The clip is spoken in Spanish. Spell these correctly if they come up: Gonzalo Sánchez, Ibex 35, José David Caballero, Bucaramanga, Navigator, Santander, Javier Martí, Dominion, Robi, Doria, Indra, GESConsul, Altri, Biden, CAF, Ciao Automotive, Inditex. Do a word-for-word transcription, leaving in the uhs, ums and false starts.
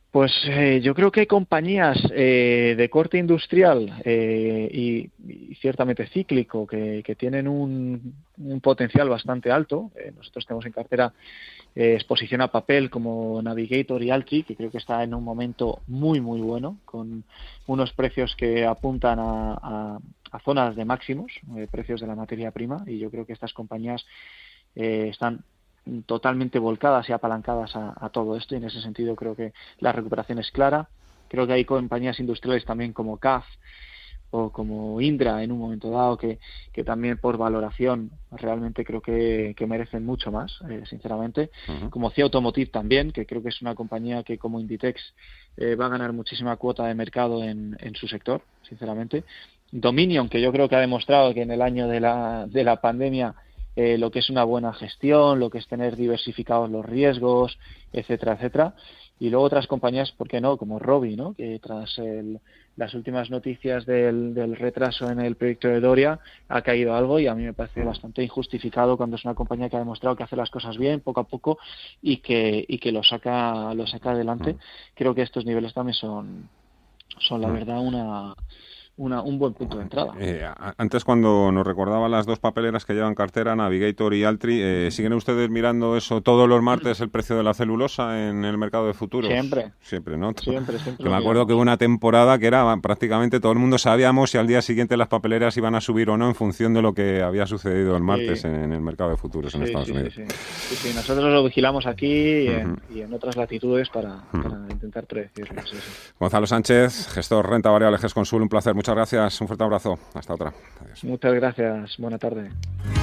Pues eh, yo creo que hay compañías eh, de corte industrial eh, y, y ciertamente cíclico que, que tienen un, un potencial bastante alto. Eh, nosotros tenemos en cartera eh, exposición a papel como Navigator y Altri, que creo que está en un momento muy, muy bueno, con unos precios que apuntan a, a, a zonas de máximos, eh, precios de la materia prima, y yo creo que estas compañías eh, están... totalmente volcadas y apalancadas a, a todo esto y en ese sentido creo que la recuperación es clara. Creo que hay compañías industriales también como C A F o como Indra en un momento dado que, que también por valoración realmente creo que, que merecen mucho más, eh, sinceramente. Uh-huh. Como Ciao Automotive también, que creo que es una compañía que como Inditex eh, va a ganar muchísima cuota de mercado en, en su sector, sinceramente. Dominion, que yo creo que ha demostrado que en el año de la, de la pandemia Eh, lo que es una buena gestión, lo que es tener diversificados los riesgos, etcétera, etcétera. Y luego otras compañías, ¿por qué no? Como Robi, ¿no? Que tras el, las últimas noticias del, del retraso en el proyecto de Doria ha caído algo y a mí me parece bastante injustificado cuando es una compañía que ha demostrado que hace las cosas bien, poco a poco, y que, y que lo saca, lo saca adelante. Creo que estos niveles también son, son la verdad, una... Una, un buen punto de entrada. Eh, antes, cuando nos recordaba las dos papeleras que llevan cartera, Navigator y Altri, eh, ¿siguen ustedes mirando eso todos los martes, el precio de la celulosa en el mercado de futuros? Siempre. Siempre, ¿no? Siempre, siempre. Que me acuerdo que hubo una temporada que era prácticamente todo el mundo sabíamos si al día siguiente las papeleras iban a subir o no en función de lo que había sucedido el martes sí. en, en el mercado de futuros sí, en Estados sí, Unidos. Sí, sí. Sí, sí, nosotros lo vigilamos aquí y, uh-huh. en, y en otras latitudes para, uh-huh. para intentar predecirlo. Sí, sí. Gonzalo Sánchez, gestor renta variable GESConsul, un placer. Muchas gracias, un fuerte abrazo. Hasta otra. Adiós. Muchas gracias. Buena tarde.